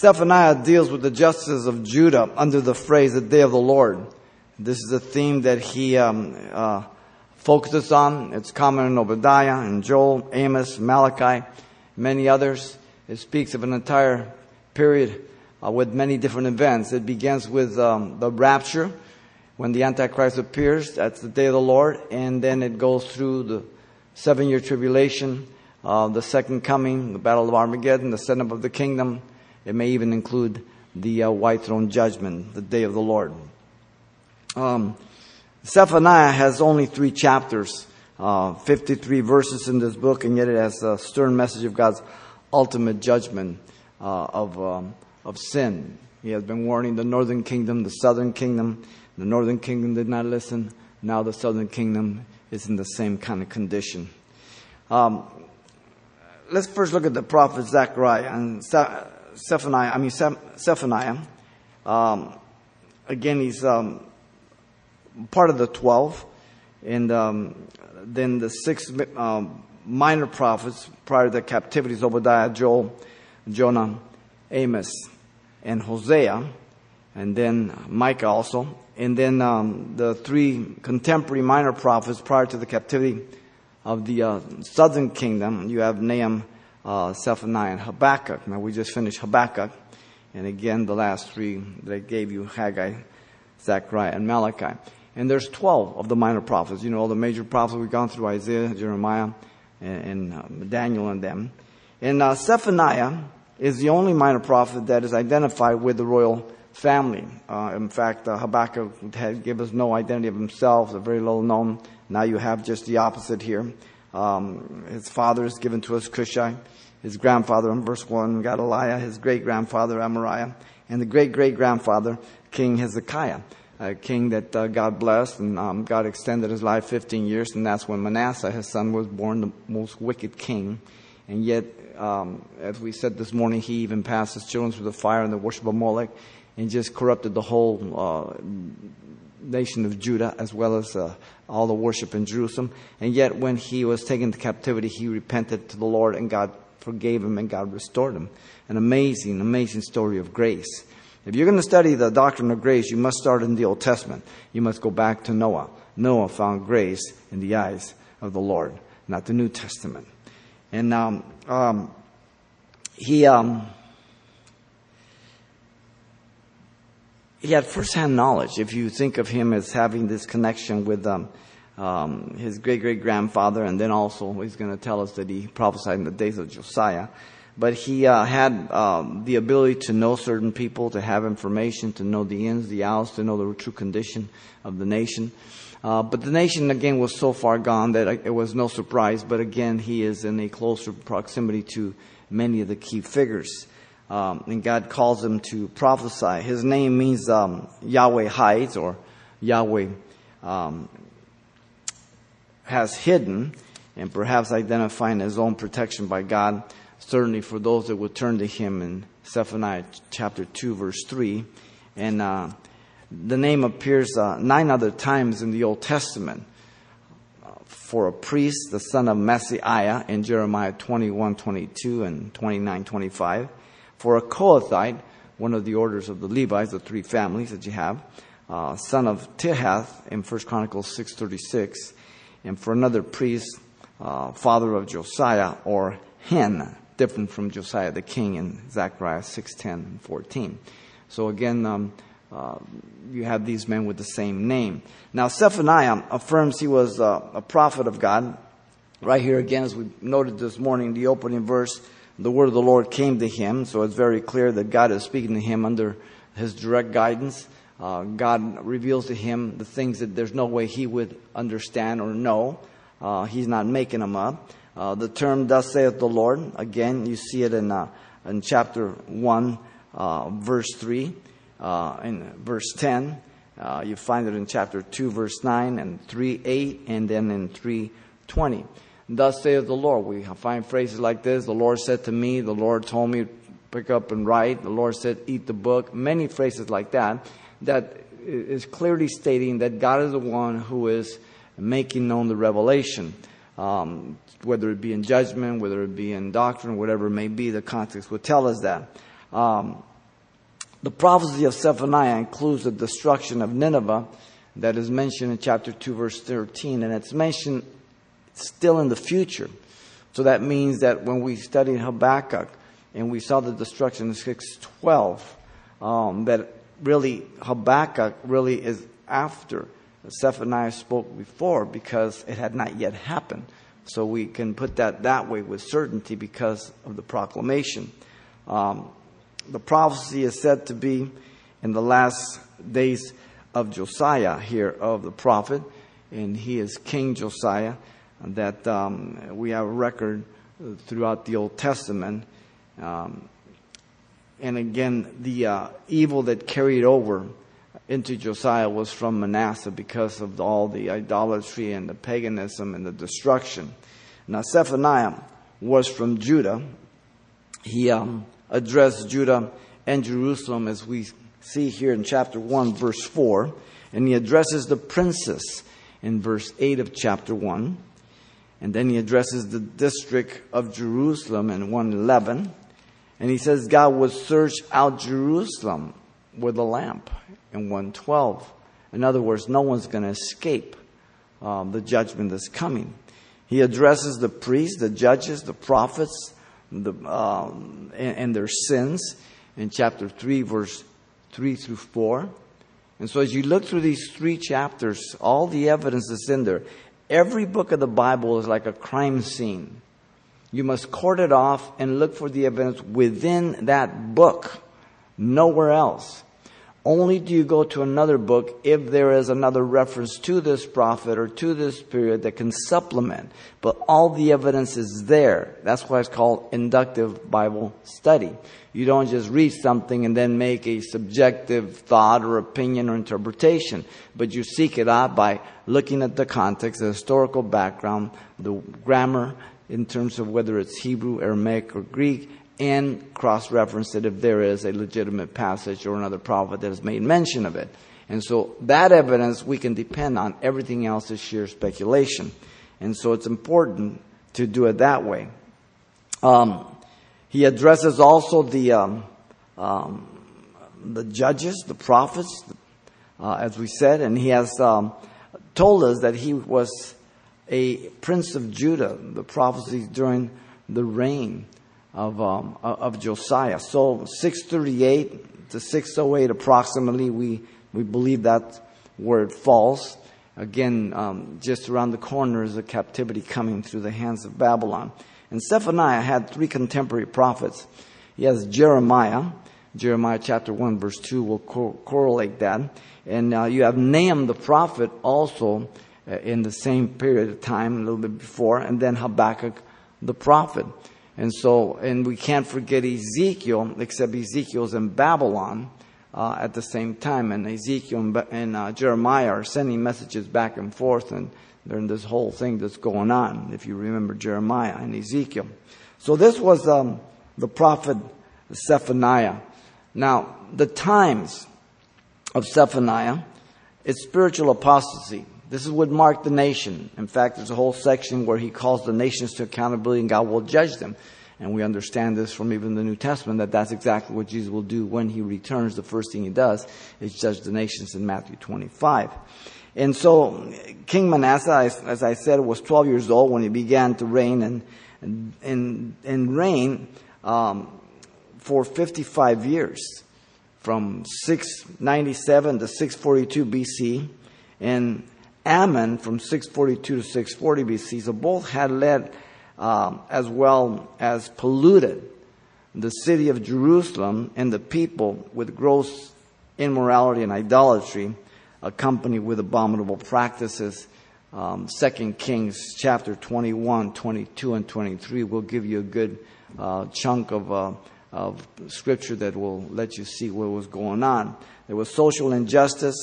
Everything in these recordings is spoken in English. Zephaniah deals with the justice of Judah under the phrase, the day of the Lord. This is a theme that he focuses on. It's common in Obadiah and Joel, Amos, Malachi, many others. It speaks of an entire period with many different events. It begins with the rapture, when the Antichrist appears. That's the day of the Lord. And then it goes through the 7-year tribulation, the second coming, the battle of Armageddon, the setup of the kingdom. It may even include the white throne judgment, the day of the Lord. Zephaniah has only 3 chapters, 53 verses in this book, and yet it has a stern message of God's ultimate judgment of sin. He has been warning the northern kingdom, the southern kingdom. The northern kingdom did not listen. Now the southern kingdom is in the same kind of condition. Let's first look at the prophet Zechariah and Zephaniah. Again, he's part of the 12. And then the 6 minor prophets prior to the captivities, Obadiah, Joel, Jonah, Amos, and Hosea. And then Micah also. And then the 3 contemporary minor prophets prior to the captivity of the southern kingdom. You have Nahum, Zephaniah, and Habakkuk. Now, we just finished Habakkuk. And again, the last 3 that I gave you, Haggai, Zechariah, and Malachi. And there's 12 of the minor prophets. You know, all the major prophets we've gone through, Isaiah, Jeremiah, and Daniel and them. And Zephaniah is the only minor prophet that is identified with the royal family. In fact, Habakkuk had given us no identity of himself. They're very little known. Now you have just the opposite here. His father is given to us, Cushai. His grandfather, in verse 1, Gedaliah. His great-grandfather, Amariah. And the great-great-grandfather, King Hezekiah, a king that God blessed, and God extended his life 15 years, and that's when Manasseh, his son, was born, the most wicked king. And yet, as we said this morning, he even passed his children through the fire and the worship of Molech, and just corrupted the whole nation of Judah, as well as all the worship in Jerusalem. And yet, when he was taken to captivity, he repented to the Lord, and God forgave him, and God restored him. An amazing, amazing story of grace. If you're going to study the doctrine of grace, you must start in the Old Testament. You must go back to Noah. Noah found grace in the eyes of the Lord, not the New Testament. And he had firsthand knowledge. If you think of him as having this connection with his great-great-grandfather, and then also he's going to tell us that he prophesied in the days of Josiah. But he had the ability to know certain people, to have information, to know the ins, the outs, to know the true condition of the nation. But the nation, again, was so far gone that it was no surprise. But again, he is in a closer proximity to many of the key figures. And God calls him to prophesy. His name means Yahweh hides, or Yahweh has hidden, and perhaps identifying his own protection by God. Certainly for those that would turn to him in Zephaniah chapter 2, verse 3. And the name appears 9 other times in the Old Testament. For a priest, the son of Messiah, in Jeremiah 21, 22, and 29, 25. For a Kohathite, one of the orders of the Levites, the 3 families that you have, son of Tihath in 1 Chronicles 6, 36. And for another priest, father of Josiah, or Hen, different from Josiah the king in Zechariah 6:10 and 14. So again, you have these men with the same name. Now, Zephaniah affirms he was a prophet of God. Right here again, as we noted this morning, the opening verse, the word of the Lord came to him. So it's very clear that God is speaking to him under his direct guidance. God reveals to him the things that there's no way he would understand or know. He's not making them up. The term, thus saith the Lord, again, you see it in chapter 1, verse 3, and verse 10. You find it in chapter 2, verse 9, and 3, 8, and then in 3, 20. Thus saith the Lord. We find phrases like this. The Lord said to me, the Lord told me, pick up and write. The Lord said, eat the book. Many phrases like that, that is clearly stating that God is the one who is making known the revelation. Whether it be in judgment, whether it be in doctrine, whatever it may be, the context would tell us that. The prophecy of Zephaniah includes the destruction of Nineveh that is mentioned in chapter 2, verse 13, and it's mentioned still in the future. So that means that when we studied Habakkuk and we saw the destruction in 6:12, that really Habakkuk really is after Zephaniah spoke before, because it had not yet happened. So we can put that way with certainty because of the proclamation. The prophecy is said to be in the last days of Josiah here, of the prophet, and he is King Josiah, that we have a record throughout the Old Testament. And again, the evil that carried over into Josiah was from Manasseh because of all the idolatry and the paganism and the destruction. Now, Zephaniah was from Judah. He addressed Judah and Jerusalem, as we see here in chapter 1, verse 4. And he addresses the princes in verse 8 of chapter 1. And then he addresses the district of Jerusalem in 1:11. And he says God would search out Jerusalem with a lamp in 1:12. In other words, no one's going to escape the judgment that's coming. He addresses the priests, the judges, the prophets, and their sins in chapter 3, verse 3 through 4. And so as you look through these three chapters, all the evidence is in there. Every book of the Bible is like a crime scene. You must cart it off and look for the evidence within that book, nowhere else. Only do you go to another book if there is another reference to this prophet or to this period that can supplement. But all the evidence is there. That's why it's called inductive Bible study. You don't just read something and then make a subjective thought or opinion or interpretation. But you seek it out by looking at the context, the historical background, the grammar in terms of whether it's Hebrew, Aramaic, or Greek, and cross-reference it if there is a legitimate passage or another prophet that has made mention of it. And so that evidence we can depend on. Everything else is sheer speculation. And so it's important to do it that way. He addresses also the judges, the prophets, as we said, and he has told us that he was a prince of Judah, the prophecies during the reign of Josiah. So 638 to 608 approximately, we believe that word falls. Again, just around the corner is the captivity coming through the hands of Babylon. And Zephaniah had three contemporary prophets. He has Jeremiah. Jeremiah chapter 1 verse 2 will correlate that. And you have Nahum the prophet also in the same period of time, a little bit before. And then Habakkuk the prophet. And so, and we can't forget Ezekiel, except Ezekiel's in Babylon at the same time. And Ezekiel and Jeremiah are sending messages back and forth, and they're in this whole thing that's going on, if you remember Jeremiah and Ezekiel. So this was the prophet Zephaniah. Now, the times of Zephaniah, it's spiritual apostasy. This is what marked the nation. In fact, there's a whole section where he calls the nations to accountability and God will judge them. And we understand this from even the New Testament, that that's exactly what Jesus will do when he returns. The first thing he does is judge the nations in Matthew 25. And so King Manasseh, as I said, was 12 years old when he began to reign and reigned for 55 years, from 697 to 642 BC, and Ammon from 642 to 640 BC. So both had led as well as polluted the city of Jerusalem and the people with gross immorality and idolatry, accompanied with abominable practices. 2 Kings chapter 21, 22, and 23 will give you a good chunk of scripture that will let you see what was going on. There was social injustice,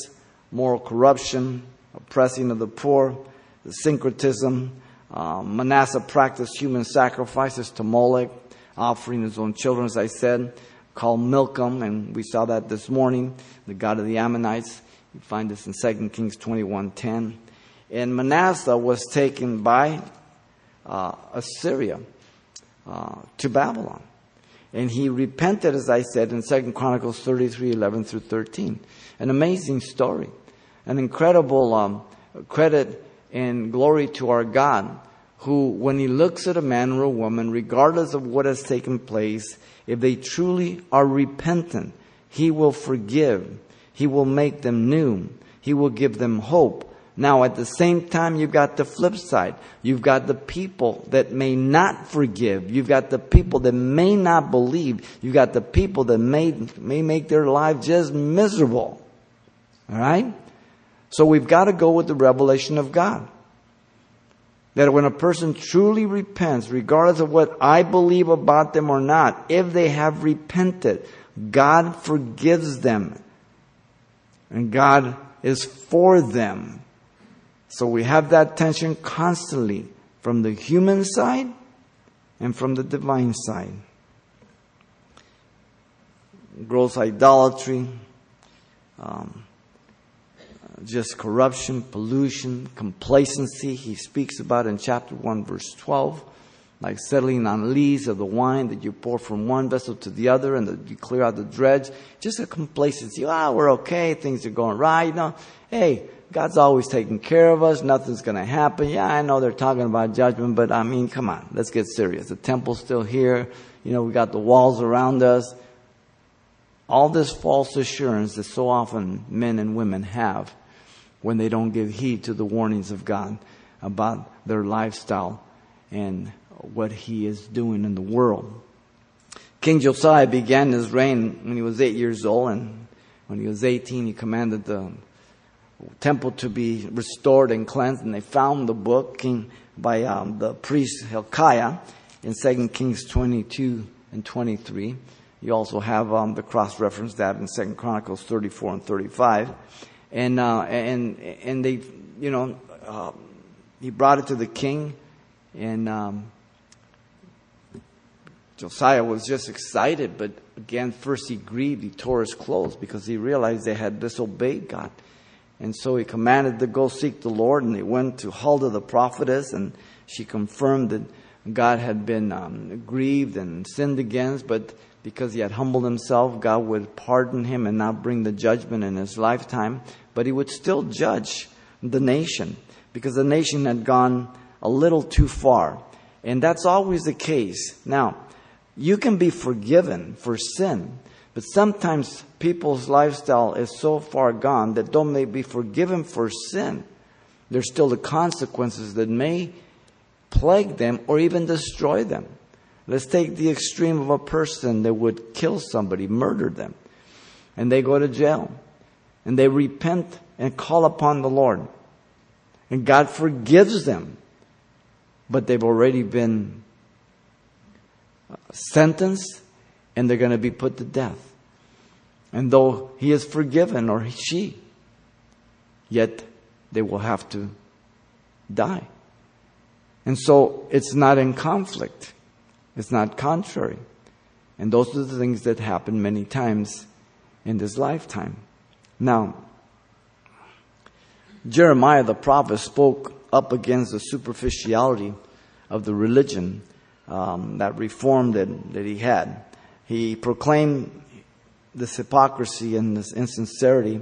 moral corruption, oppressing of the poor, the syncretism. Manasseh practiced human sacrifices to Molech, offering his own children, as I said, called Milcom, and we saw that this morning, the god of the Ammonites. You find this in 2 Kings 21:10. And Manasseh was taken by Assyria to Babylon. And he repented, as I said, in 2 Chronicles 33, 11 through 13. An amazing story. An incredible credit and glory to our God, who, when he looks at a man or a woman, regardless of what has taken place, if they truly are repentant, he will forgive. He will make them new. He will give them hope. Now, at the same time, you've got the flip side. You've got the people that may not forgive. You've got the people that may not believe. You've got the people that may make their life just miserable. All right? So we've got to go with the revelation of God. That when a person truly repents, regardless of what I believe about them or not, if they have repented, God forgives them. And God is for them. So we have that tension constantly from the human side and from the divine side. Gross idolatry, just corruption, pollution, complacency. He speaks about in chapter 1, verse 12, like settling on lees of the wine that you pour from one vessel to the other and that you clear out the dregs. Just a complacency. We're okay. Things are going right. Hey, God's always taking care of us. Nothing's going to happen. Yeah, I know they're talking about judgment, but I mean, come on. Let's get serious. The temple's still here. We got the walls around us. All this false assurance that so often men and women have when they don't give heed to the warnings of God about their lifestyle and what He is doing in the world. King Josiah began his reign when he was 8 years old, and when he was 18, he commanded the temple to be restored and cleansed, and they found the book by the priest Hilkiah in 2 Kings 22 and 23. You also have the cross-reference that in 2 Chronicles 34 and 35, and they, he brought it to the king, and Josiah was just excited, but again, first he grieved, he tore his clothes because he realized they had disobeyed God. And so he commanded to go seek the Lord, and they went to Huldah the prophetess, and she confirmed that God had been grieved and sinned against, but because he had humbled himself, God would pardon him and not bring the judgment in his lifetime, but he would still judge the nation because the nation had gone a little too far. And that's always the case. Now, you can be forgiven for sin, but sometimes people's lifestyle is so far gone that though they be forgiven for sin, there's still the consequences that may plague them or even destroy them. Let's take the extreme of a person that would kill somebody, murder them, and they go to jail, and they repent and call upon the Lord, and God forgives them, but they've already been sentenced, and they're going to be put to death. And though he is forgiven, or she, yet they will have to die. And so it's not in conflict. It's not contrary. And those are the things that happen many times in this lifetime. Now, Jeremiah the prophet spoke up against the superficiality of the religion, that reform that he had. He proclaimed this hypocrisy and this insincerity.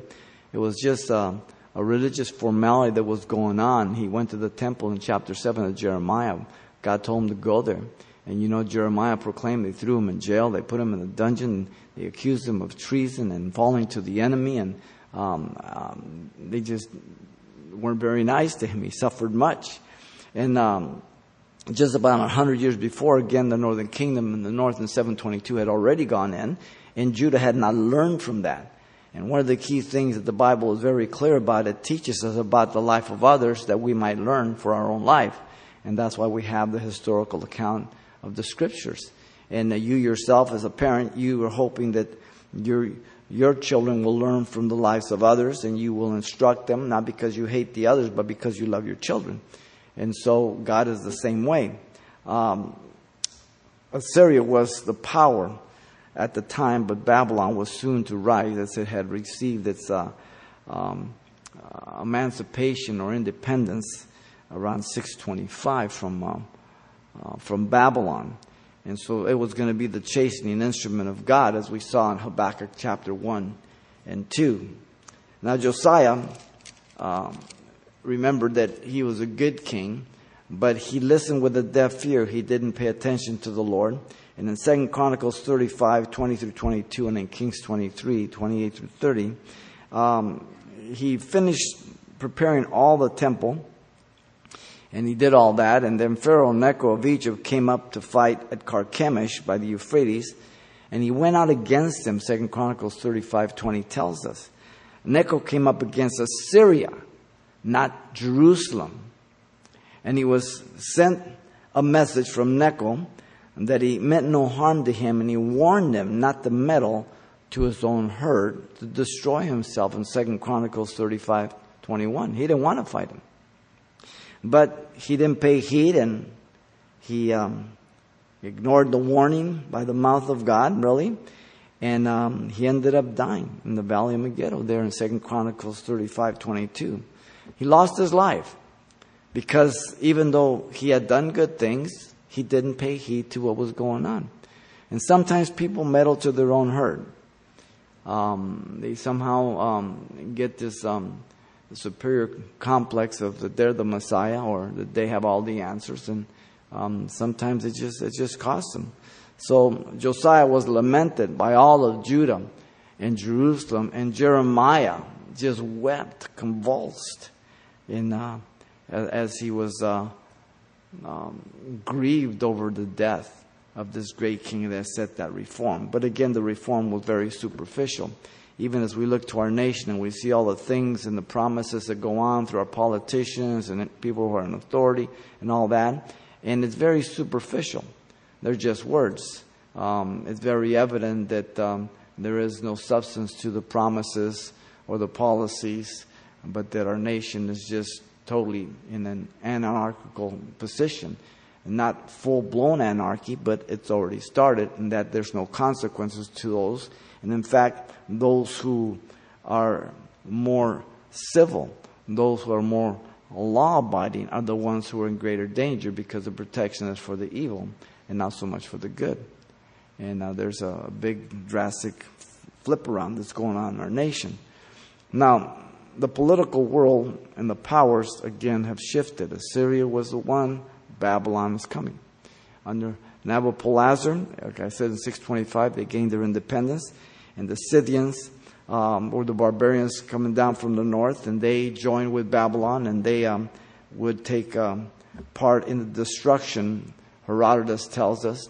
It was just a religious formality that was going on. He went to the temple in chapter 7 of Jeremiah. God told him to go there. And Jeremiah proclaimed, they threw him in jail. They put him in a dungeon. They accused him of treason and falling to the enemy. And they just weren't very nice to him. He suffered much. And just about 100 years before, again, the northern kingdom in the north in 722 had already gone in, and Judah had not learned from that. And one of the key things that the Bible is very clear about, it teaches us about the life of others that we might learn for our own life. And that's why we have the historical account of the Scriptures. And you yourself as a parent, you are hoping that your children will learn from the lives of others, and you will instruct them, not because you hate the others, but because you love your children. And so God is the same way. Assyria was the power at the time, but Babylon was soon to rise as it had received its emancipation or independence around 625 from Babylon. And so it was going to be the chastening instrument of God, as we saw in Habakkuk chapter 1 and 2. Now Josiah remembered that he was a good king, but he listened with a deaf ear. He didn't pay attention to the Lord. And in 2 Chronicles 35, 20 through 22, and in Kings 23, 28 through 30, he finished preparing all the temple. And he did all that. And then Pharaoh Necho of Egypt came up to fight at Carchemish by the Euphrates. And he went out against him, 2 Chronicles 35, 20 tells us. Necho came up against Assyria, not Jerusalem. And he was sent a message from Necho that he meant no harm to him. And he warned him not to meddle to his own herd, to destroy himself, in 2 Chronicles 35, 21. He didn't want to fight him. But he didn't pay heed, and he ignored the warning by the mouth of God, really. And he ended up dying in the Valley of Megiddo there in 2 Chronicles 35, 22. He lost his life because even though he had done good things, he didn't pay heed to what was going on. And sometimes people meddle to their own herd. They somehow get this... the superior complex of that they're the Messiah, or that they have all the answers, and sometimes it just costs them. So Josiah was lamented by all of Judah and Jerusalem, and Jeremiah just wept, convulsed, in as he was grieved over the death of this great king that set that reform. But again, the reform was very superficial. Even as we look to our nation and we see all the things and the promises that go on through our politicians and people who are in authority and all that, and it's very superficial. They're just words. It's very evident that there is no substance to the promises or the policies, but that our nation is just totally in an anarchical position. Not full-blown anarchy, but it's already started, and that there's no consequences to those. And in fact, those who are more civil, those who are more law-abiding, are the ones who are in greater danger, because the protection is for the evil and not so much for the good. And there's a big, drastic flip around that's going on in our nation. Now, the political world and the powers, again, have shifted. Assyria was the one. Babylon is coming. Under Nabopolassar, like I said, in 625, they gained their independence. And the Scythians or the barbarians coming down from the north, and they joined with Babylon, and they would take part in the destruction, Herodotus tells us,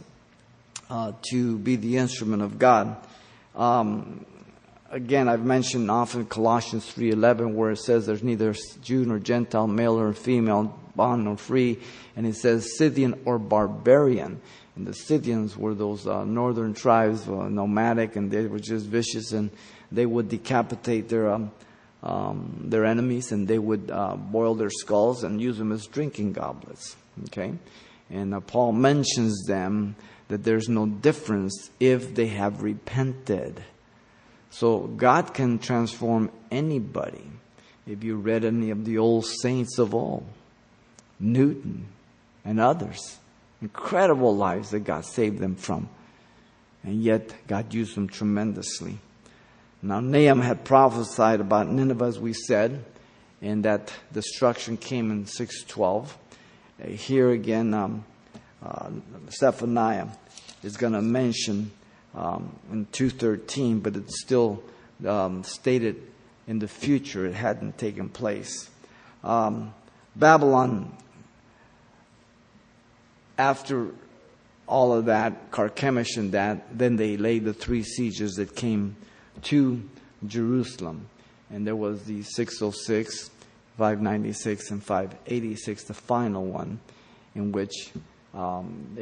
to be the instrument of God. Again, I've mentioned often Colossians 3:11, where it says there's neither Jew nor Gentile, male or female, bond or free, and it says Scythian or barbarian. And the Scythians were those northern tribes, nomadic, and they were just vicious, and they would decapitate their enemies, and they would boil their skulls and use them as drinking goblets. Okay, and Paul mentions them, that there's no difference if they have repented. So God can transform anybody. If you read any of the old saints of old, Newton and others, incredible lives that God saved them from. And yet God used them tremendously. Now Nahum had prophesied about Nineveh, as we said, and that destruction came in 612. Here again, Zephaniah is going to mention in 213, but it's still stated in the future. It hadn't taken place. Babylon, after all of that, Carchemish and that, then they laid the three sieges that came to Jerusalem. And there was the 606, 596, and 586, the final one, in which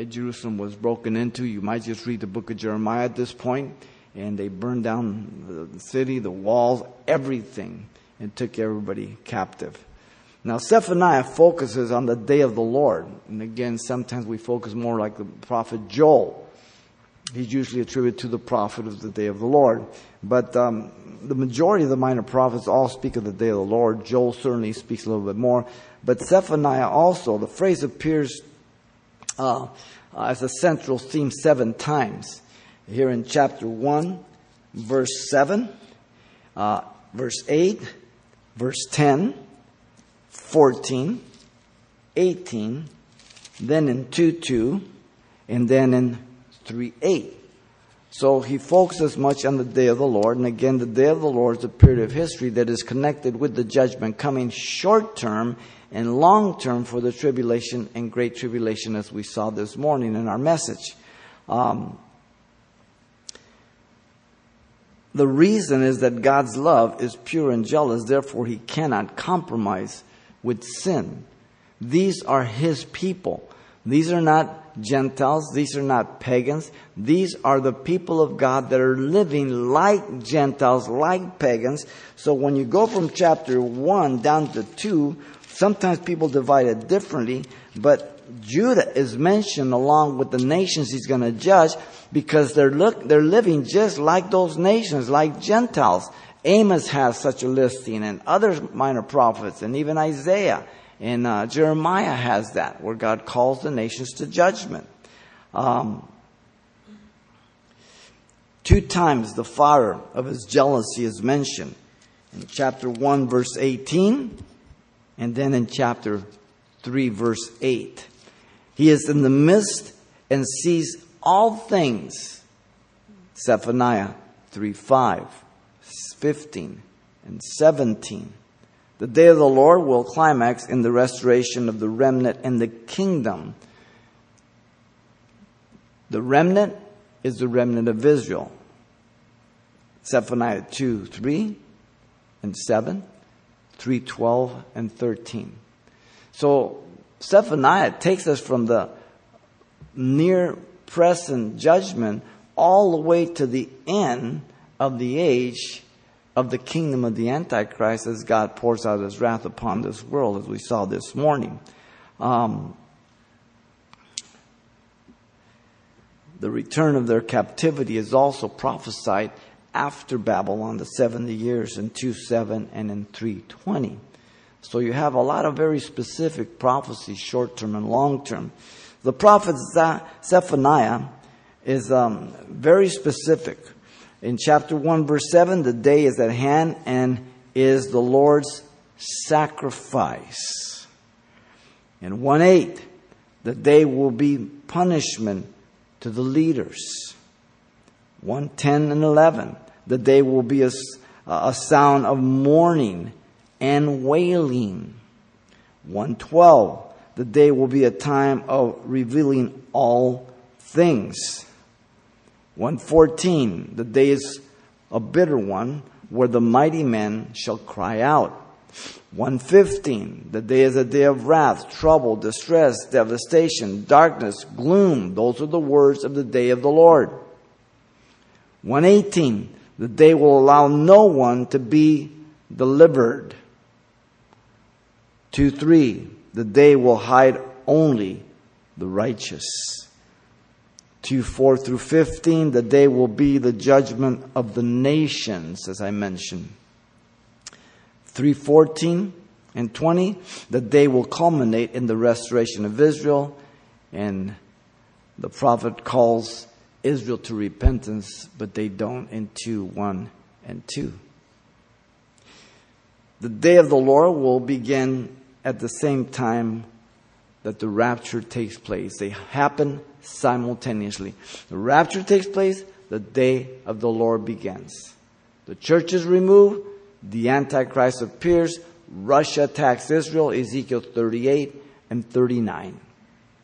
Jerusalem was broken into. You might just read the book of Jeremiah at this point. And they burned down the city, the walls, everything, and took everybody captive. Now, Zephaniah focuses on the day of the Lord. And again, sometimes we focus more like the prophet Joel. He's usually attributed to the prophet of the day of the Lord. But the majority of the minor prophets all speak of the day of the Lord. Joel certainly speaks a little bit more. But Zephaniah also, the phrase appears as a central theme 7 times. Here in chapter 1, verse 7, verse 8, verse 10, 14, 18, then in 2:2, and then in 3:8. So he focuses much on the day of the Lord. And again, the day of the Lord is a period of history that is connected with the judgment coming short-term and long-term for the tribulation and great tribulation, as we saw this morning in our message. The reason is that God's love is pure and jealous. Therefore, he cannot compromise with sin. These are his people. These are not Gentiles. These are not pagans. These are the people of God that are living like Gentiles, like pagans. So when you go from chapter 1 down to 2, sometimes people divide it differently, but Judah is mentioned along with the nations he's going to judge because they're living just like those nations, like Gentiles. Amos has such a listing, and other minor prophets, and even Isaiah. And Jeremiah has that, where God calls the nations to judgment. 2 times the fire of his jealousy is mentioned. In chapter 1, verse 18, and then in chapter 3, verse 8. He is in the midst and sees all things. Zephaniah 3, 5, 15, and 17. The day of the Lord will climax in the restoration of the remnant and the kingdom. The remnant is the remnant of Israel. Zephaniah 2, 3 and 7, 3, 12 and 13. So Zephaniah takes us from the near present judgment all the way to the end of the age of the kingdom of the Antichrist as God pours out his wrath upon this world, as we saw this morning. The return of their captivity is also prophesied after Babylon, the 70 years in 2:7 and in 3:20. So you have a lot of very specific prophecies, short-term and long-term. The prophet Zephaniah is very specific. In chapter 1, verse 7, the day is at hand and is the Lord's sacrifice. In 1:8, the day will be punishment to the leaders. 1:10 and 11, the day will be a sound of mourning and wailing. 1:12, the day will be a time of revealing all things. 1:14, the day is a bitter one where the mighty men shall cry out. 1:15, the day is a day of wrath, trouble, distress, devastation, darkness, gloom. Those are the words of the day of the Lord. 1:18, the day will allow no one to be delivered. 2:3, the day will hide only the righteous. 2:4 through 15, the day will be the judgment of the nations, as I mentioned. 3:14 and 20, the day will culminate in the restoration of Israel, and the prophet calls Israel to repentance, but they don't in 2:1 and 2. The day of the Lord will begin at the same time that the rapture takes place. They happen simultaneously. The rapture takes place, the day of the Lord begins. The church is removed, the Antichrist appears, Russia attacks Israel, Ezekiel 38 and 39.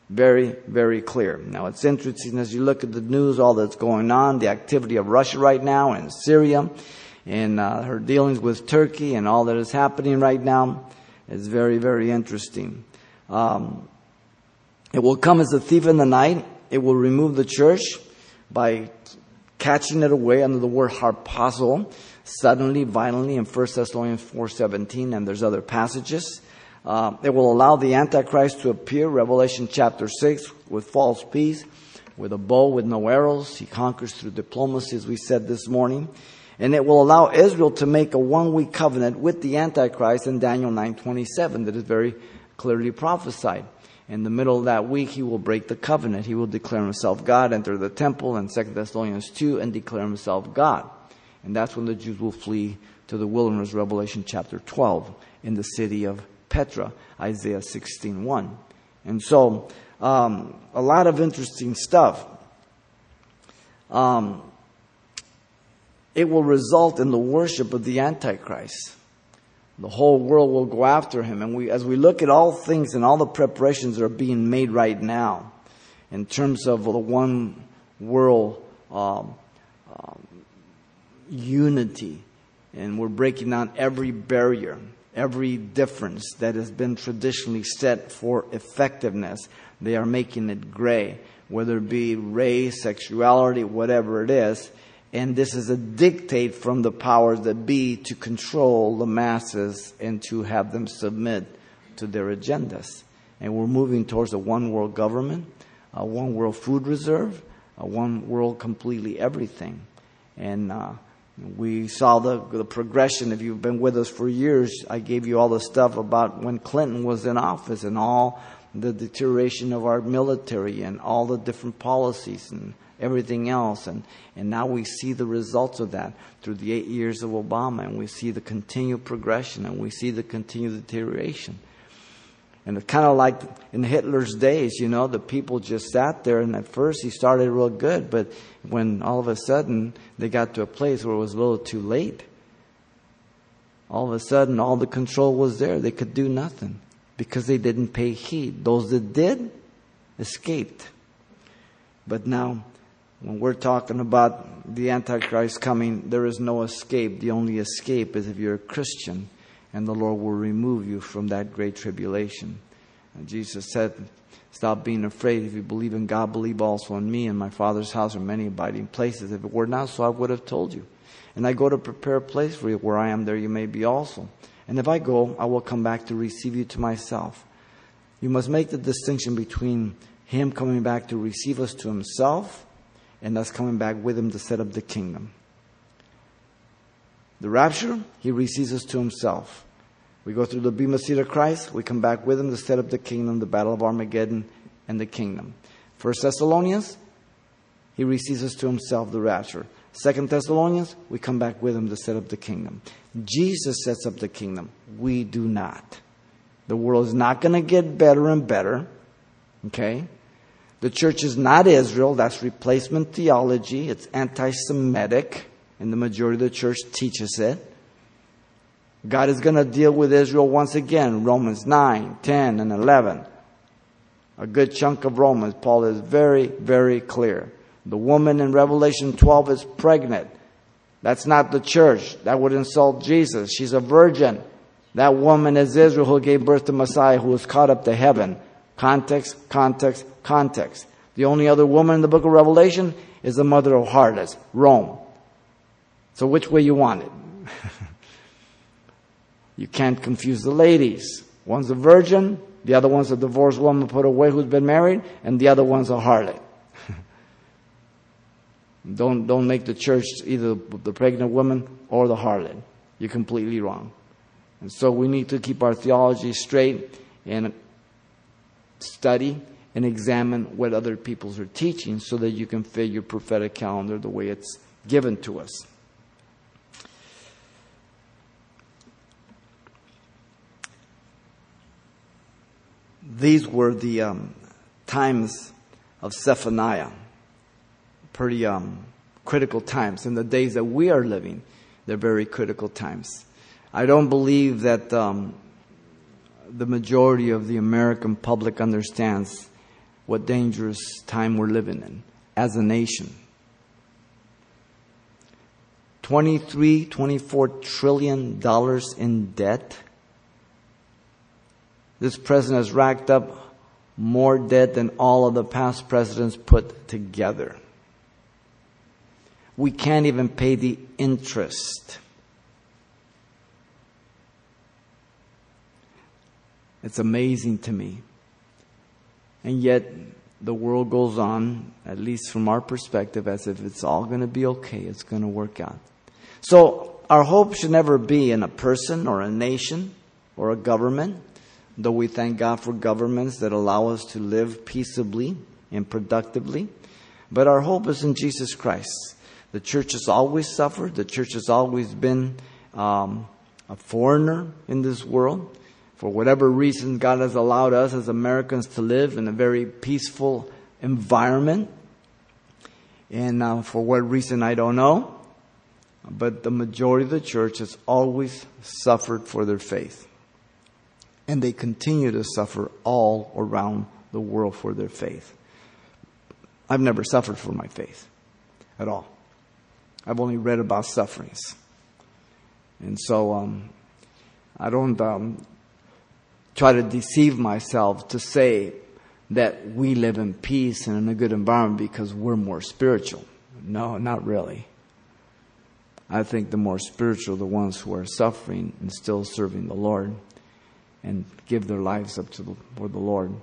Very, very clear. Now it's interesting as you look at the news, all that's going on, the activity of Russia right now and Syria and her dealings with Turkey and all that is happening right now is very, very interesting. It will come as a thief in the night. It will remove the church by catching it away under the word harpazo, suddenly, violently, in 1 Thessalonians 4:17, and there's other passages. It will allow the Antichrist to appear, Revelation chapter 6, with false peace, with a bow, with no arrows. He conquers through diplomacy, as we said this morning. And it will allow Israel to make a one-week covenant with the Antichrist in Daniel 9:27 that is very clearly prophesied. In the middle of that week, he will break the covenant. He will declare himself God, enter the temple in 2 Thessalonians 2, and declare himself God. And that's when the Jews will flee to the wilderness, Revelation chapter 12, in the city of Petra, Isaiah 16:1. And so, a lot of interesting stuff. It will result in the worship of the Antichrist. The whole world will go after him. And as we look at all things and all the preparations that are being made right now in terms of the one world unity, and we're breaking down every barrier, every difference that has been traditionally set for effectiveness. They are making it gray, whether it be race, sexuality, whatever it is. And this is a dictate from the powers that be to control the masses and to have them submit to their agendas. And we're moving towards a one-world government, a one-world food reserve, a one-world completely everything. And we saw the progression. If you've been with us for years, I gave you all the stuff about when Clinton was in office and all the deterioration of our military and all the different policies and everything else, and now we see the results of that through the 8 years of Obama, and we see the continued progression, and we see the continued deterioration. And it's kind of like in Hitler's days, you know, the people just sat there, and at first he started real good, but when all of a sudden they got to a place where it was a little too late, all of a sudden all the control was there. They could do nothing because they didn't pay heed. Those that did escaped. But now, when we're talking about the Antichrist coming, there is no escape. The only escape is if you're a Christian, and the Lord will remove you from that great tribulation. And Jesus said, stop being afraid. If you believe in God, believe also in me. In my Father's house are many abiding places. If it were not so, I would have told you. And I go to prepare a place for you. Where I am, there you may be also. And if I go, I will come back to receive you to myself. You must make the distinction between him coming back to receive us to himself, and us coming back with him to set up the kingdom. The rapture, he receives us to himself. We go through the Bema Seat of Christ. We come back with him to set up the kingdom, the battle of Armageddon, and the kingdom. 1 Thessalonians, he receives us to himself, the rapture. 2 Thessalonians, we come back with him to set up the kingdom. Jesus sets up the kingdom. We do not. The world is not going to get better and better. Okay? The church is not Israel. That's replacement theology. It's anti-Semitic, and the majority of the church teaches it. God is going to deal with Israel once again. Romans 9, 10, and 11. A good chunk of Romans. Paul is very, very clear. The woman in Revelation 12 is pregnant. That's not the church. That would insult Jesus. She's a virgin. That woman is Israel who gave birth to Messiah, who was caught up to heaven. Context, context, context. The only other woman in the book of Revelation is the mother of harlots, Rome. So which way you want it? You can't confuse the ladies. One's a virgin, the other one's a divorced woman put away who's been married, and the other one's a harlot. Don't make the church either the pregnant woman or the harlot. You're completely wrong. And so we need to keep our theology straight and study and examine what other peoples are teaching so that you can fit your prophetic calendar the way it's given to us. These were the times of Zephaniah. Pretty critical times. In the days that we are living, they're very critical times. I don't believe that the majority of the American public understands what dangerous time we're living in as a nation. $23-24 trillion in debt. This president has racked up more debt than all of the past presidents put together. We can't even pay the interest. It's amazing to me. And yet, the world goes on, at least from our perspective, as if it's all going to be okay. It's going to work out. So, our hope should never be in a person or a nation or a government though we thank God for governments that allow us to live peaceably and productively. But our hope is in Jesus Christ. The church has always suffered. The church has always been a foreigner in this world. For whatever reason, God has allowed us as Americans to live in a very peaceful environment. And for what reason, I don't know. But the majority of the church has always suffered for their faith. And they continue to suffer all around the world for their faith. I've never suffered for my faith at all. I've only read about sufferings. And so I don't try to deceive myself to say that we live in peace and in a good environment because we're more spiritual. No, not really. I think the more spiritual, the ones who are suffering and still serving the Lord and give their lives up to for the Lord.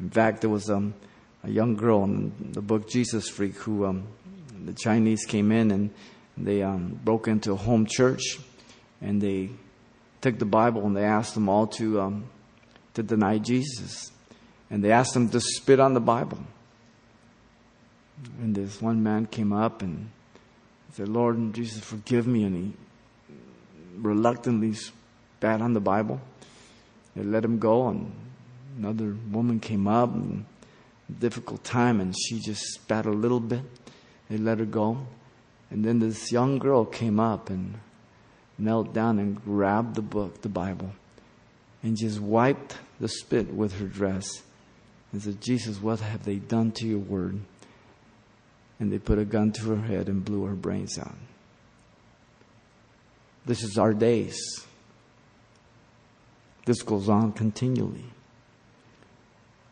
In fact, there was a young girl in the book Jesus Freak who the Chinese came in and they broke into a home church and they took the Bible and they asked them all to deny Jesus. And they asked them to spit on the Bible. And this one man came up and said, "Lord, Jesus, forgive me." And he reluctantly spat on the Bible. They let him go, and another woman came up, and a difficult time, and she just spat a little bit. They let her go. And then this young girl came up and knelt down and grabbed the book, the Bible, and just wiped the spit with her dress and said, "Jesus, what have they done to your word?" And they put a gun to her head and blew her brains out. This is our days. This goes on continually.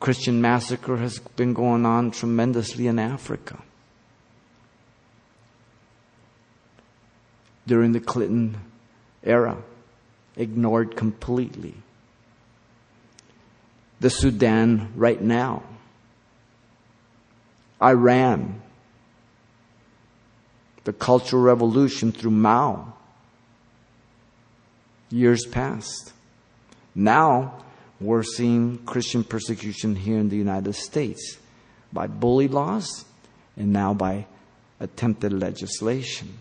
Christian massacre has been going on tremendously in Africa. During the Clinton era, ignored completely. The Sudan right now. Iran. The Cultural Revolution through Mao. Years past. Now, we're seeing Christian persecution here in the United States by bully laws and now by attempted legislation.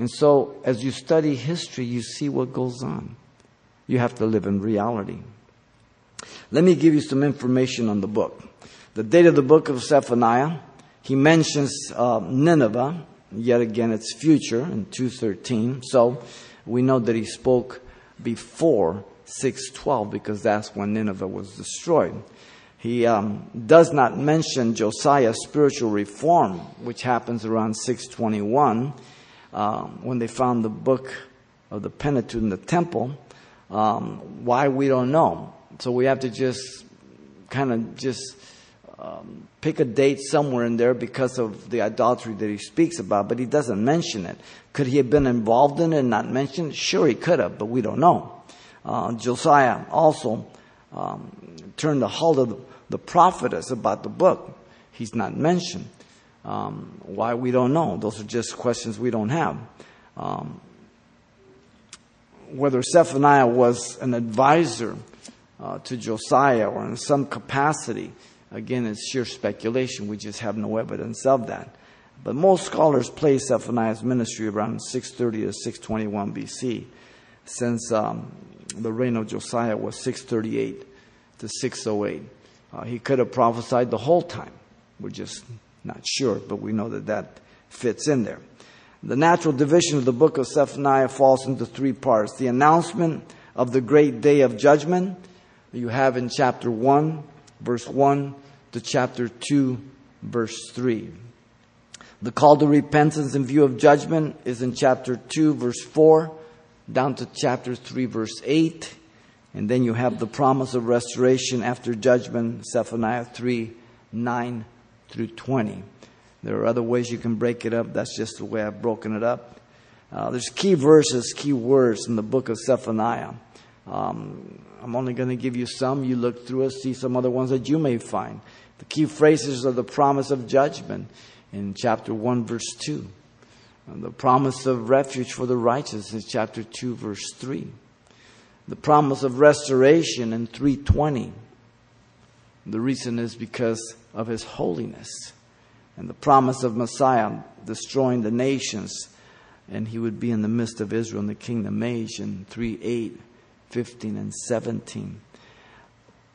And so, as you study history, you see what goes on. You have to live in reality. Let me give you some information on the book. The date of the book of Zephaniah, he mentions Nineveh, yet again its future in 2:13. So, we know that he spoke before 6:12 because that's when Nineveh was destroyed. He does not mention Josiah's spiritual reform, which happens around 6:21 when they found the book of the Pentateuch in the temple. Why, we don't know. So we have to just kind of pick a date somewhere in there because of the idolatry that he speaks about, but he doesn't mention it. Could he have been involved in it and not mention it? Sure, he could have, but we don't know. Josiah also turned the halt of the prophetess about the book. He's not mentioned. Why, we don't know. Those are just questions we don't have. Whether Zephaniah was an advisor to Josiah or in some capacity, again, it's sheer speculation. We just have no evidence of that. But most scholars place Zephaniah's ministry around 630 to 621 BC, since the reign of Josiah was 638 to 608. He could have prophesied the whole time. We're just not sure, but we know that that fits in there. The natural division of the book of Zephaniah falls into three parts. The announcement of the great day of judgment you have in chapter 1, verse 1 to chapter 2, verse 3. The call to repentance in view of judgment is in chapter 2, verse 4, down to chapter 3, verse 8. And then you have the promise of restoration after judgment, Zephaniah 3, 9 through 20. There are other ways you can break it up. That's just the way I've broken it up. There's key verses, key words in the book of Zephaniah. I'm only going to give you some. You look through it, see some other ones that you may find. The key phrases are the promise of judgment in chapter 1, verse 2. The promise of refuge for the righteous in chapter 2, verse 3. the promise of restoration in 3:20. The reason is because of his holiness and the promise of Messiah destroying the nations, and he would be in the midst of Israel in the kingdom age in 3:8, 15, and 17.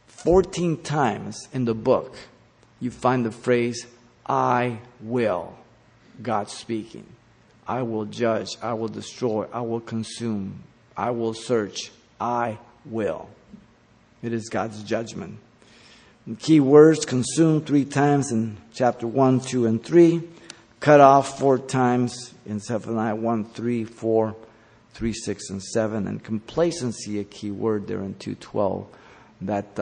14 times in the book, you find the phrase, I will, God speaking. I will judge, I will destroy, I will consume, I will search, I will. It is God's judgment. The key words, consumed 3 times in chapter 1, 2, and 3. Cut off 4 times in Zephaniah 1, 3, 4, 3, 6, and 7. And complacency, a key word there in 2:12. That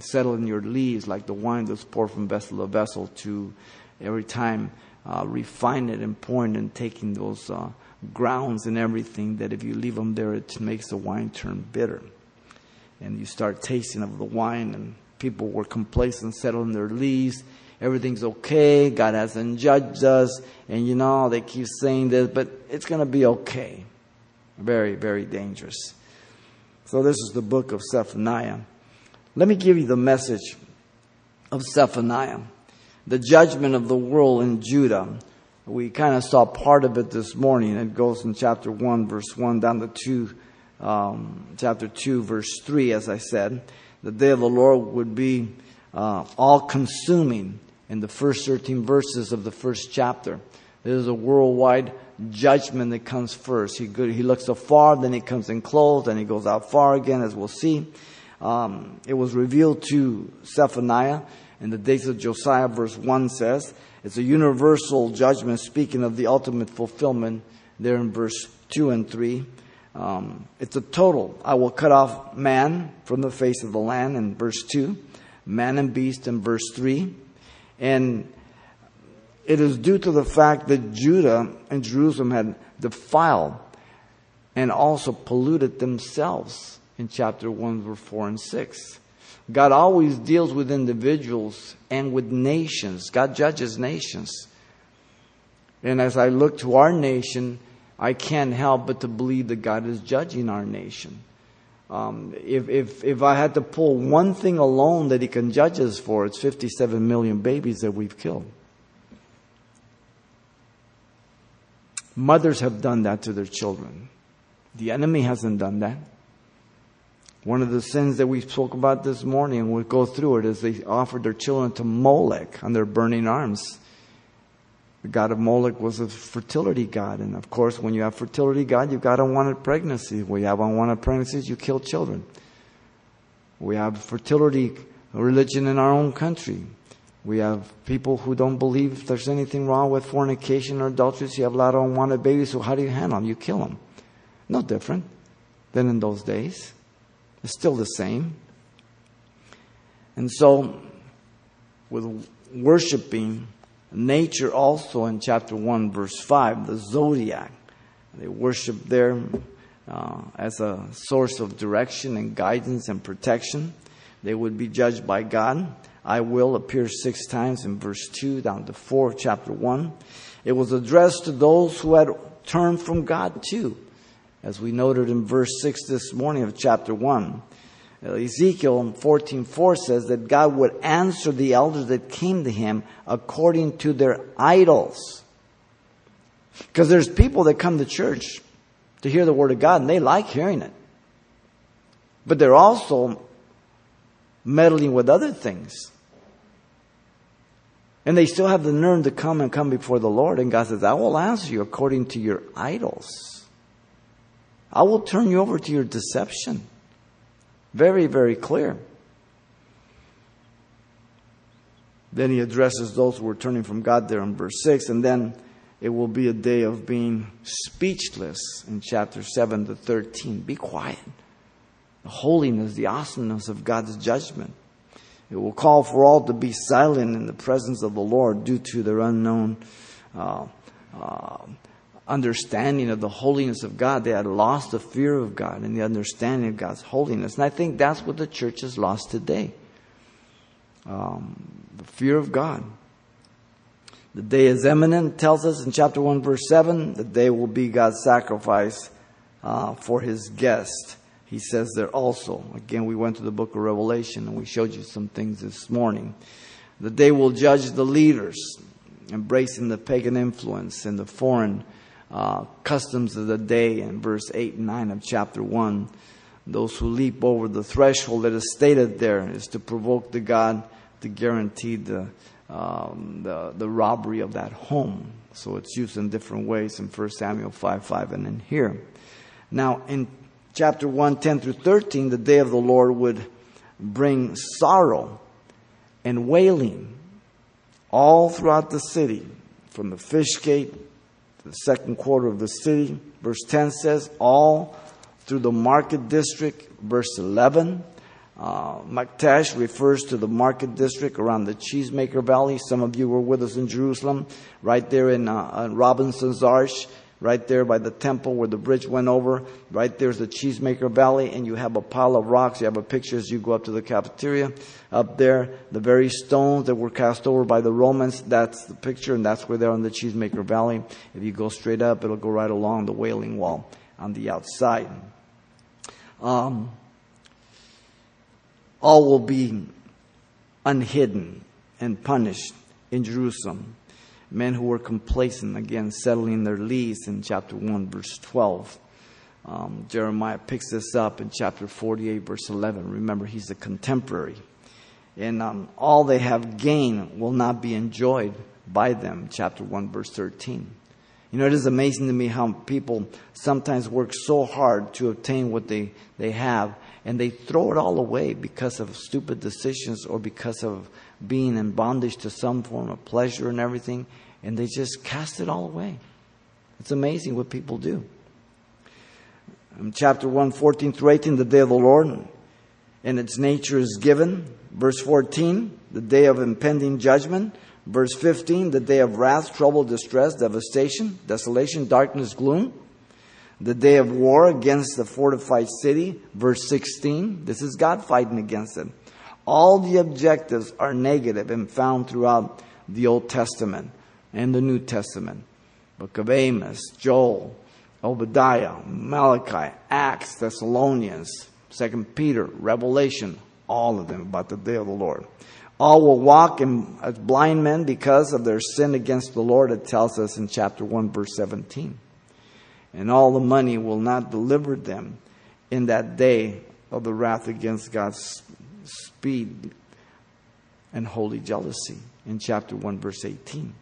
settling your leaves, like the wine that's poured from vessel to vessel, to every time refine it and pouring and taking those grounds and everything, that if you leave them there, it makes the wine turn bitter. And you start tasting of the wine, and people were complacent, settling their leaves. Everything's okay. God hasn't judged us. And you know, they keep saying this, but it's going to be okay. Very, very dangerous. So this is the book of Zephaniah. Let me give you the message of Zephaniah. The judgment of the world in Judah. We kind of saw part of it this morning. It goes in chapter 1, verse 1, down to chapter 2, verse 3, as I said. The day of the Lord would be all-consuming in the first 13 verses of the first chapter. There's a worldwide judgment that comes first. He looks afar, then he comes in close, then he goes out far again, as we'll see. It was revealed to Zephaniah in the days of Josiah, verse 1 says. It's a universal judgment, speaking of the ultimate fulfillment there in verse 2 and 3. It's a total. I will cut off man from the face of the land in verse 2. Man and beast in verse 3. And it is due to the fact that Judah and Jerusalem had defiled and also polluted themselves in chapter 1, verse 4 and 6. God always deals with individuals and with nations. God judges nations. And as I look to our nation, I can't help but to believe that God is judging our nation. If I had to pull one thing alone that he can judge us for, it's 57 million babies that we've killed. Mothers have done that to their children. The enemy hasn't done that. One of the sins that we spoke about this morning, and we'll go through it, is they offered their children to Molech on their burning arms. The god of Molech was a fertility god. And of course, when you have fertility god, you've got unwanted pregnancies. We have unwanted pregnancies, you kill children. We have fertility religion in our own country. We have people who don't believe there's anything wrong with fornication or adultery. You have a lot of unwanted babies, so how do you handle them? You kill them. No different than in those days. It's still the same. And so, with worshiping nature also in chapter 1, verse 5, the zodiac, they worship there as a source of direction and guidance and protection. They would be judged by God. I will appear 6 times in verse 2 down to 4 of chapter 1. It was addressed to those who had turned from God too, as we noted in verse 6 this morning of chapter 1. Ezekiel 14:4 says that God would answer the elders that came to him according to their idols. Because there's people that come to church to hear the word of God, and they like hearing it. But they're also meddling with other things. And they still have the nerve to come before the Lord. And God says, I will answer you according to your idols. I will turn you over to your deception. Very, very clear. Then he addresses those who were turning from God there in verse 6. And then it will be a day of being speechless in chapter 7 to 13. Be quiet. The holiness, the awesomeness of God's judgment. It will call for all to be silent in the presence of the Lord due to their unknown understanding of the holiness of God. They had lost the fear of God and the understanding of God's holiness. And I think that's what the church has lost today. The fear of God. The day is imminent, tells us in chapter 1, verse 7. The day will be God's sacrifice for his guest. He says there also. Again, we went to the book of Revelation and we showed you some things this morning. That they will judge the leaders, embracing the pagan influence and the foreign customs of the day in verse 8 and 9 of chapter 1. Those who leap over the threshold that is stated there is to provoke the God to guarantee the robbery of that home. So it's used in different ways in 1 Samuel 5:5 and in here. Now in chapter 1:10-13, the day of the Lord would bring sorrow and wailing all throughout the city, from the fish gate to the second quarter of the city. Verse 10 says, all through the market district. Verse 11, Maktesh refers to the market district around the Cheesemaker Valley. Some of you were with us in Jerusalem, right there in Robinson's Arch, right there by the temple where the bridge went over. Right there's the Cheesemaker Valley, and you have a pile of rocks. You have a picture as you go up to the cafeteria. Up there, the very stones that were cast over by the Romans, that's the picture, and that's where they're on the Cheesemaker Valley. If you go straight up, it'll go right along the Wailing Wall on the outside. All will be unhidden and punished in Jerusalem. Men who were complacent, again, settling their leads in chapter 1, verse 12. Jeremiah picks this up in chapter 48, verse 11. Remember, he's a contemporary. And all they have gained will not be enjoyed by them, chapter 1, verse 13. You know, it is amazing to me how people sometimes work so hard to obtain what they have, and they throw it all away because of stupid decisions or because of being in bondage to some form of pleasure and everything, and they just cast it all away. It's amazing what people do. In chapter 1, 14 through 18, the day of the Lord and its nature is given. Verse 14, the day of impending judgment. Verse 15, the day of wrath, trouble, distress, devastation, desolation, darkness, gloom. The day of war against the fortified city. Verse 16, this is God fighting against it. All the objectives are negative and found throughout the Old Testament and the New Testament. Book of Amos, Joel, Obadiah, Malachi, Acts, Thessalonians, 2 Peter, Revelation, all of them about the day of the Lord. All will walk as blind men because of their sin against the Lord, it tells us in chapter 1, verse 17. And all the money will not deliver them in that day of the wrath against God's speed and holy jealousy in chapter 1 verse 18.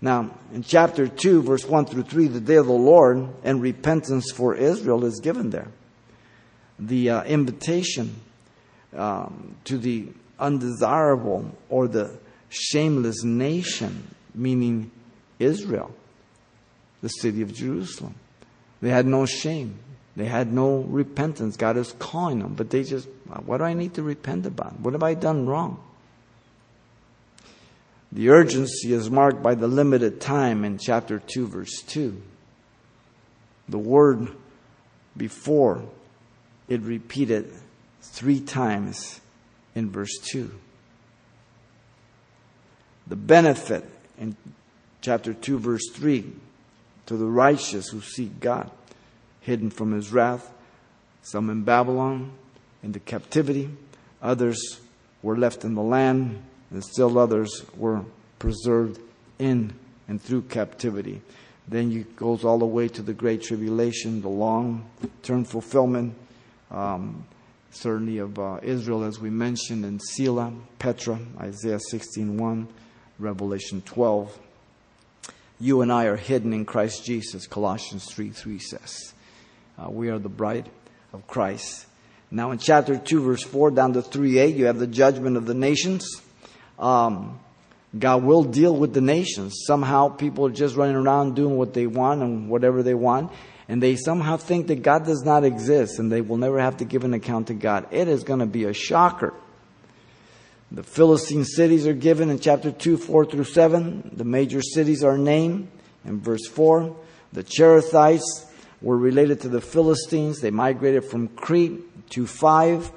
Now in chapter 2 verse 1 through 3, the day of the Lord and repentance for Israel is given there. The invitation to the undesirable or the shameless nation, meaning Israel, the city of Jerusalem. They had no shame. They had no repentance. God is calling them, but they just, what do I need to repent about? What have I done wrong? The urgency is marked by the limited time in chapter 2, verse 2. The word before, it repeated 3 times in verse 2. The benefit in chapter 2, verse 3, to the righteous who seek God, hidden from his wrath, some in Babylon, into captivity, others were left in the land, and still others were preserved in and through captivity. Then it goes all the way to the Great Tribulation, the long-term fulfillment, certainly of Israel, as we mentioned, in Selah, Petra, Isaiah 16:1, Revelation 12. You and I are hidden in Christ Jesus, Colossians 3:3 says. We are the bride of Christ. Now in chapter 2, verse 4, down to 3:8, you have the judgment of the nations. God will deal with the nations. Somehow people are just running around doing what they want and whatever they want. And they somehow think that God does not exist and they will never have to give an account to God. It is going to be a shocker. The Philistine cities are given in chapter 2, 4 through 7. The major cities are named in verse 4. The Cherethites were related to the Philistines. They migrated from Crete to 5.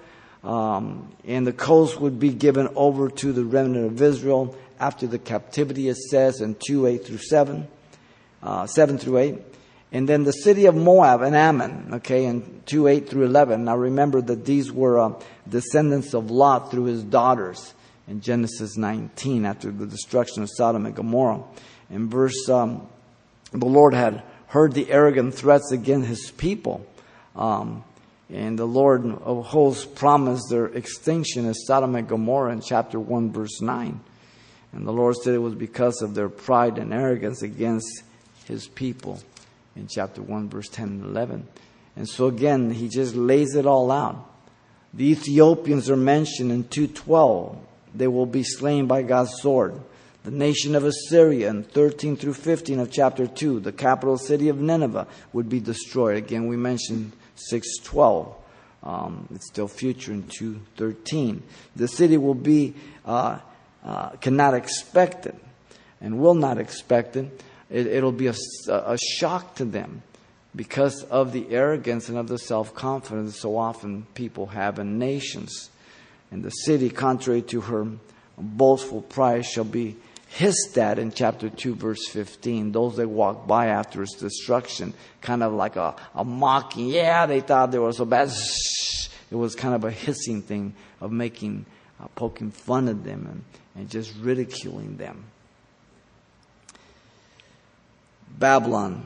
And the coast would be given over to the remnant of Israel after the captivity, it says, in 2:8 through 7. 7 through 8. And then the city of Moab and Ammon, okay, in 2:8 through 11. Now remember that these were descendants of Lot through his daughters in Genesis 19 after the destruction of Sodom and Gomorrah. In verse, the Lord had heard the arrogant threats against his people. And the Lord of hosts promised their extinction as Sodom and Gomorrah in chapter 1, verse 9. And the Lord said it was because of their pride and arrogance against his people in chapter 1, verse 10 and 11. And so again, he just lays it all out. The Ethiopians are mentioned in 2:12. They will be slain by God's sword. The nation of Assyria in 13 through 15 of chapter 2, the capital city of Nineveh would be destroyed. Again, we mentioned 6:12. It's still future in 2:13. The city will be, cannot expect it and will not expect it. It'll be a shock to them because of the arrogance and of the self-confidence so often people have in nations. And the city, contrary to her boastful pride, shall be hissed at in chapter 2, verse 15. Those that walk by after its destruction, kind of like a mocking. Yeah, they thought they were so bad. It was kind of a hissing thing of making, poking fun at them and just ridiculing them. Babylon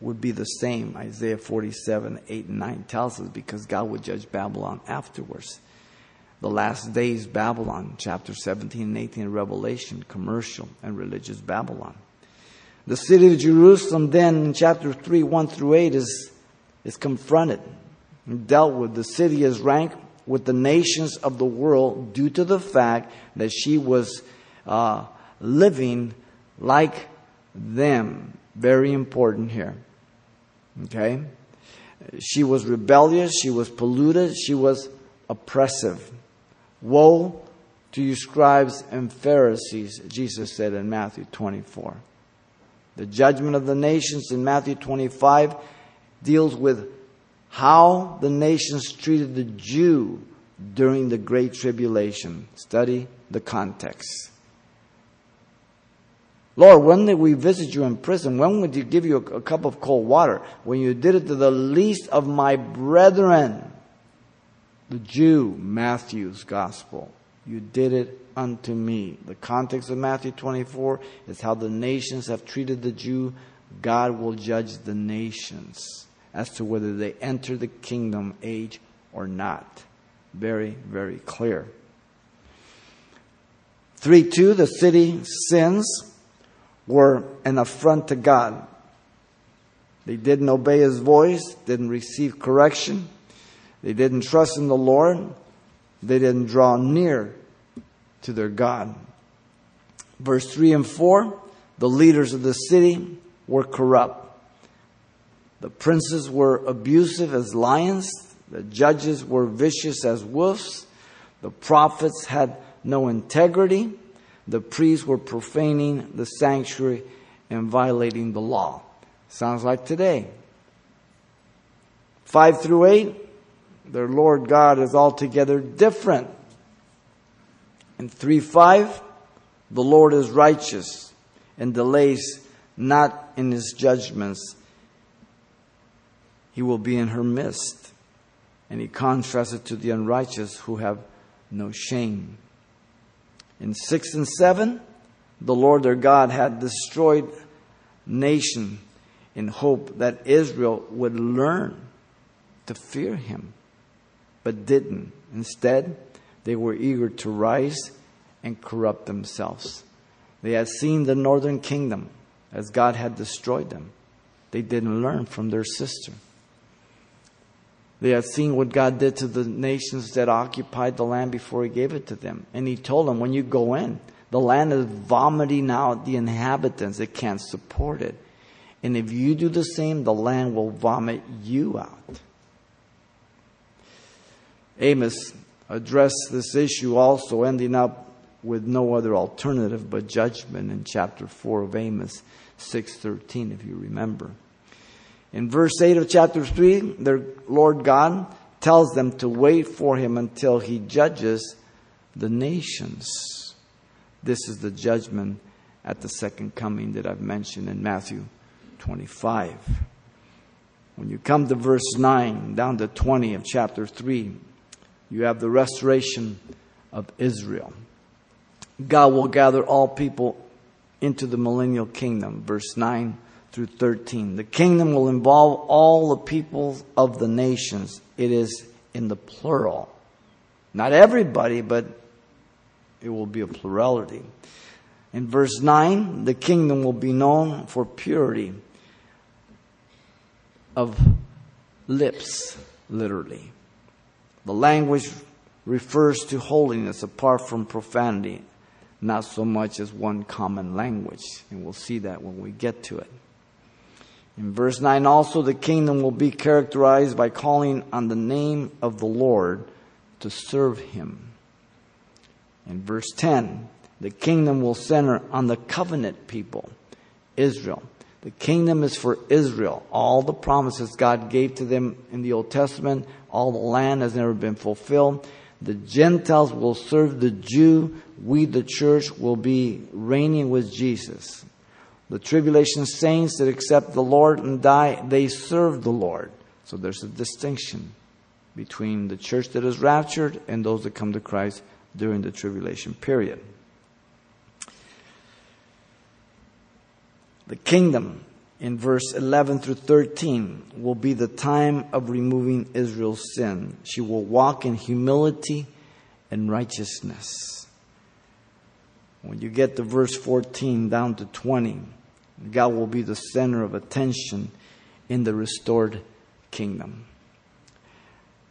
would be the same. Isaiah 47, 8 and 9 tells us, because God would judge Babylon afterwards. The last days Babylon, chapter 17 and 18 of Revelation, commercial and religious Babylon. The city of Jerusalem then in chapter 3, 1 through 8 is confronted and dealt with. The city is ranked with the nations of the world due to the fact that she was living like them. Very important here. Okay? She was rebellious. She was polluted. She was oppressive. Woe to you, scribes and Pharisees, Jesus said in Matthew 24. The judgment of the nations in Matthew 25 deals with how the nations treated the Jew during the Great Tribulation. Study the context. Lord, when did we visit you in prison? When would you give you a cup of cold water? When you did it to the least of my brethren, the Jew, Matthew's gospel. You did it unto me. The context of Matthew 24 is how the nations have treated the Jew. God will judge the nations as to whether they enter the kingdom age or not. Very, very clear. 3:2, the city sins were an affront to God. They didn't obey his voice, didn't receive correction. They didn't trust in the Lord. They didn't draw near to their God. Verse 3 and 4, the leaders of the city were corrupt. The princes were abusive as lions. The judges were vicious as wolves. The prophets had no integrity. The priests were profaning the sanctuary and violating the law. Sounds like today. 5 through 8, their Lord God is altogether different. In 3:5, the Lord is righteous and delays not in his judgments. He will be in her midst. And he contrasts it to the unrighteous who have no shame. In 6 and 7, the Lord their God had destroyed nation in hope that Israel would learn to fear him, but didn't. Instead, they were eager to rise and corrupt themselves. They had seen the northern kingdom as God had destroyed them. They didn't learn from their sister. They had seen what God did to the nations that occupied the land before he gave it to them. And he told them, when you go in, the land is vomiting out the inhabitants. It can't support it. And if you do the same, the land will vomit you out. Amos addressed this issue also, ending up with no other alternative but judgment in chapter 4 of Amos 6:13, if you remember. In verse 8 of chapter 3, their Lord God tells them to wait for him until he judges the nations. This is the judgment at the second coming that I've mentioned in Matthew 25. When you come to verse 9, down to 20 of chapter 3, you have the restoration of Israel. God will gather all people into the millennial kingdom, verse 9 through 13. The kingdom will involve all the peoples of the nations. It is in the plural. Not everybody, but it will be a plurality. In verse 9, the kingdom will be known for purity of lips, literally. The language refers to holiness apart from profanity, not so much as one common language. And we'll see that when we get to it. In verse 9 also, the kingdom will be characterized by calling on the name of the Lord to serve him. In verse 10, the kingdom will center on the covenant people, Israel. The kingdom is for Israel. All the promises God gave to them in the Old Testament, all the land has never been fulfilled. The Gentiles will serve the Jew. We, the church, will be reigning with Jesus. The tribulation saints that accept the Lord and die, they serve the Lord. So there's a distinction between the church that is raptured and those that come to Christ during the tribulation period. The kingdom, in verse 11 through 13, will be the time of removing Israel's sin. She will walk in humility and righteousness. When you get to verse 14 down to 20, God will be the center of attention in the restored kingdom.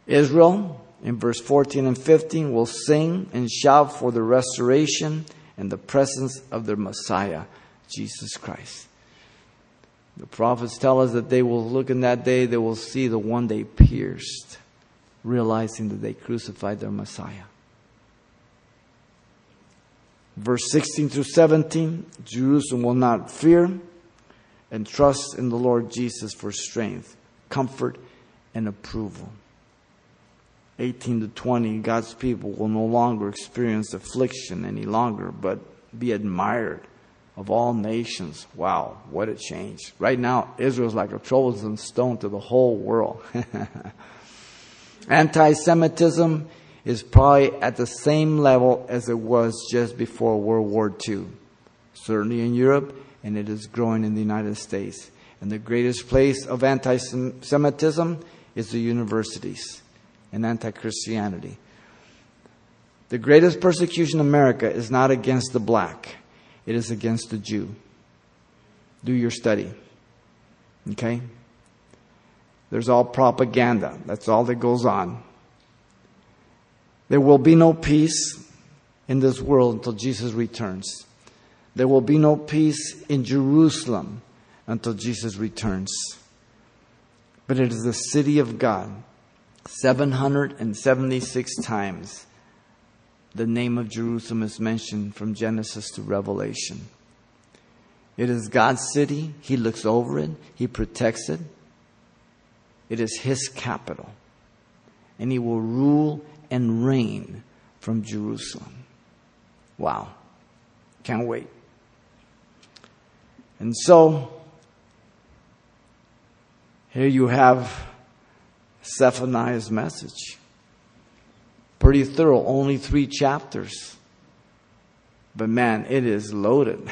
Israel, in verse 14 and 15, will sing and shout for the restoration and the presence of their Messiah, Jesus Christ. The prophets tell us that they will look in that day, they will see the one they pierced, realizing that they crucified their Messiah. Verse 16 through 17, Jerusalem will not fear and trust in the Lord Jesus for strength, comfort, and approval. 18 to 20, God's people will no longer experience affliction any longer, but be admired of all nations. Wow, what a change. Right now, Israel's like a troublesome stone to the whole world. Anti-Semitism is probably at the same level as it was just before World War II. Certainly in Europe, and it is growing in the United States. And the greatest place of anti-Semitism is the universities and anti-Christianity. The greatest persecution in America is not against the black. It is against the Jew. Do your study. Okay? There's all propaganda. That's all that goes on. There will be no peace in this world until Jesus returns. There will be no peace in Jerusalem until Jesus returns. But it is the city of God. 776 times the name of Jerusalem is mentioned from Genesis to Revelation. It is God's city. He looks over it. He protects it. It is his capital. And he will rule and reign from Jerusalem. Wow. Can't wait. And so, here you have Zephaniah's message. Pretty thorough, only 3 chapters. But man, it is loaded.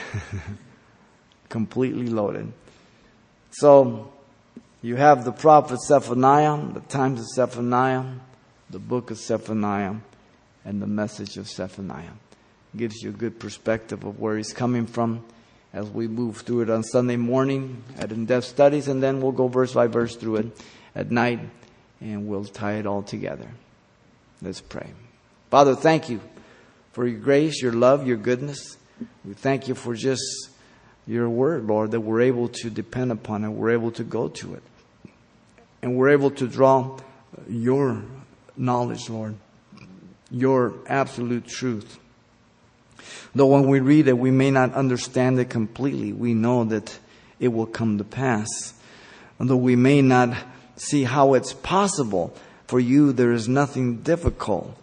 Completely loaded. So, you have the prophet Zephaniah, the times of Zephaniah, the book of Zephaniah, and the message of Zephaniah. Gives you a good perspective of where he's coming from as we move through it on Sunday morning at in-depth studies, and then we'll go verse by verse through it at night, and we'll tie it all together. Let's pray. Father, thank you for your grace, your love, your goodness. We thank you for just your word, Lord, that we're able to depend upon it. We're able to go to it. And we're able to draw your knowledge, Lord, your absolute truth. Though when we read it, we may not understand it completely. We know that it will come to pass. Although we may not see how it's possible, for you, there is nothing difficult.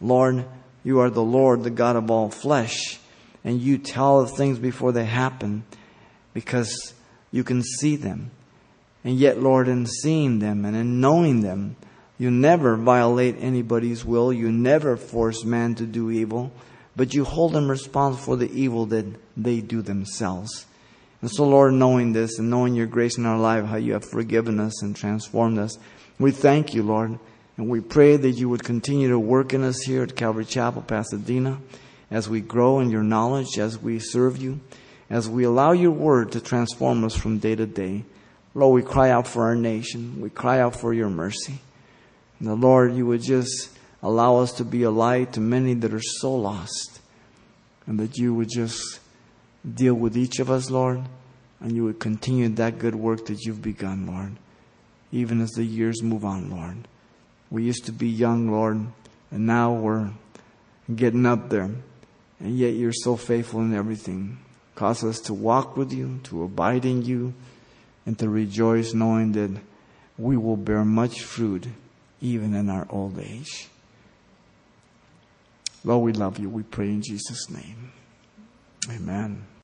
Lord, you are the Lord, the God of all flesh. And you tell of things before they happen because you can see them. And yet, Lord, in seeing them and in knowing them, you never violate anybody's will. You never force man to do evil. But you hold them responsible for the evil that they do themselves. And so, Lord, knowing this and knowing your grace in our life, how you have forgiven us and transformed us, we thank you, Lord. And we pray that you would continue to work in us here at Calvary Chapel, Pasadena, as we grow in your knowledge, as we serve you, as we allow your word to transform us from day to day. Lord, we cry out for our nation. We cry out for your mercy. And the Lord, you would just allow us to be a light to many that are so lost. And that you would just deal with each of us, Lord. And you would continue that good work that you've begun, Lord. Even as the years move on, Lord. We used to be young, Lord. And now we're getting up there. And yet you're so faithful in everything. Cause us to walk with you, to abide in you, and to rejoice knowing that we will bear much fruit even in our old age. Lord, we love you. We pray in Jesus' name. Amen.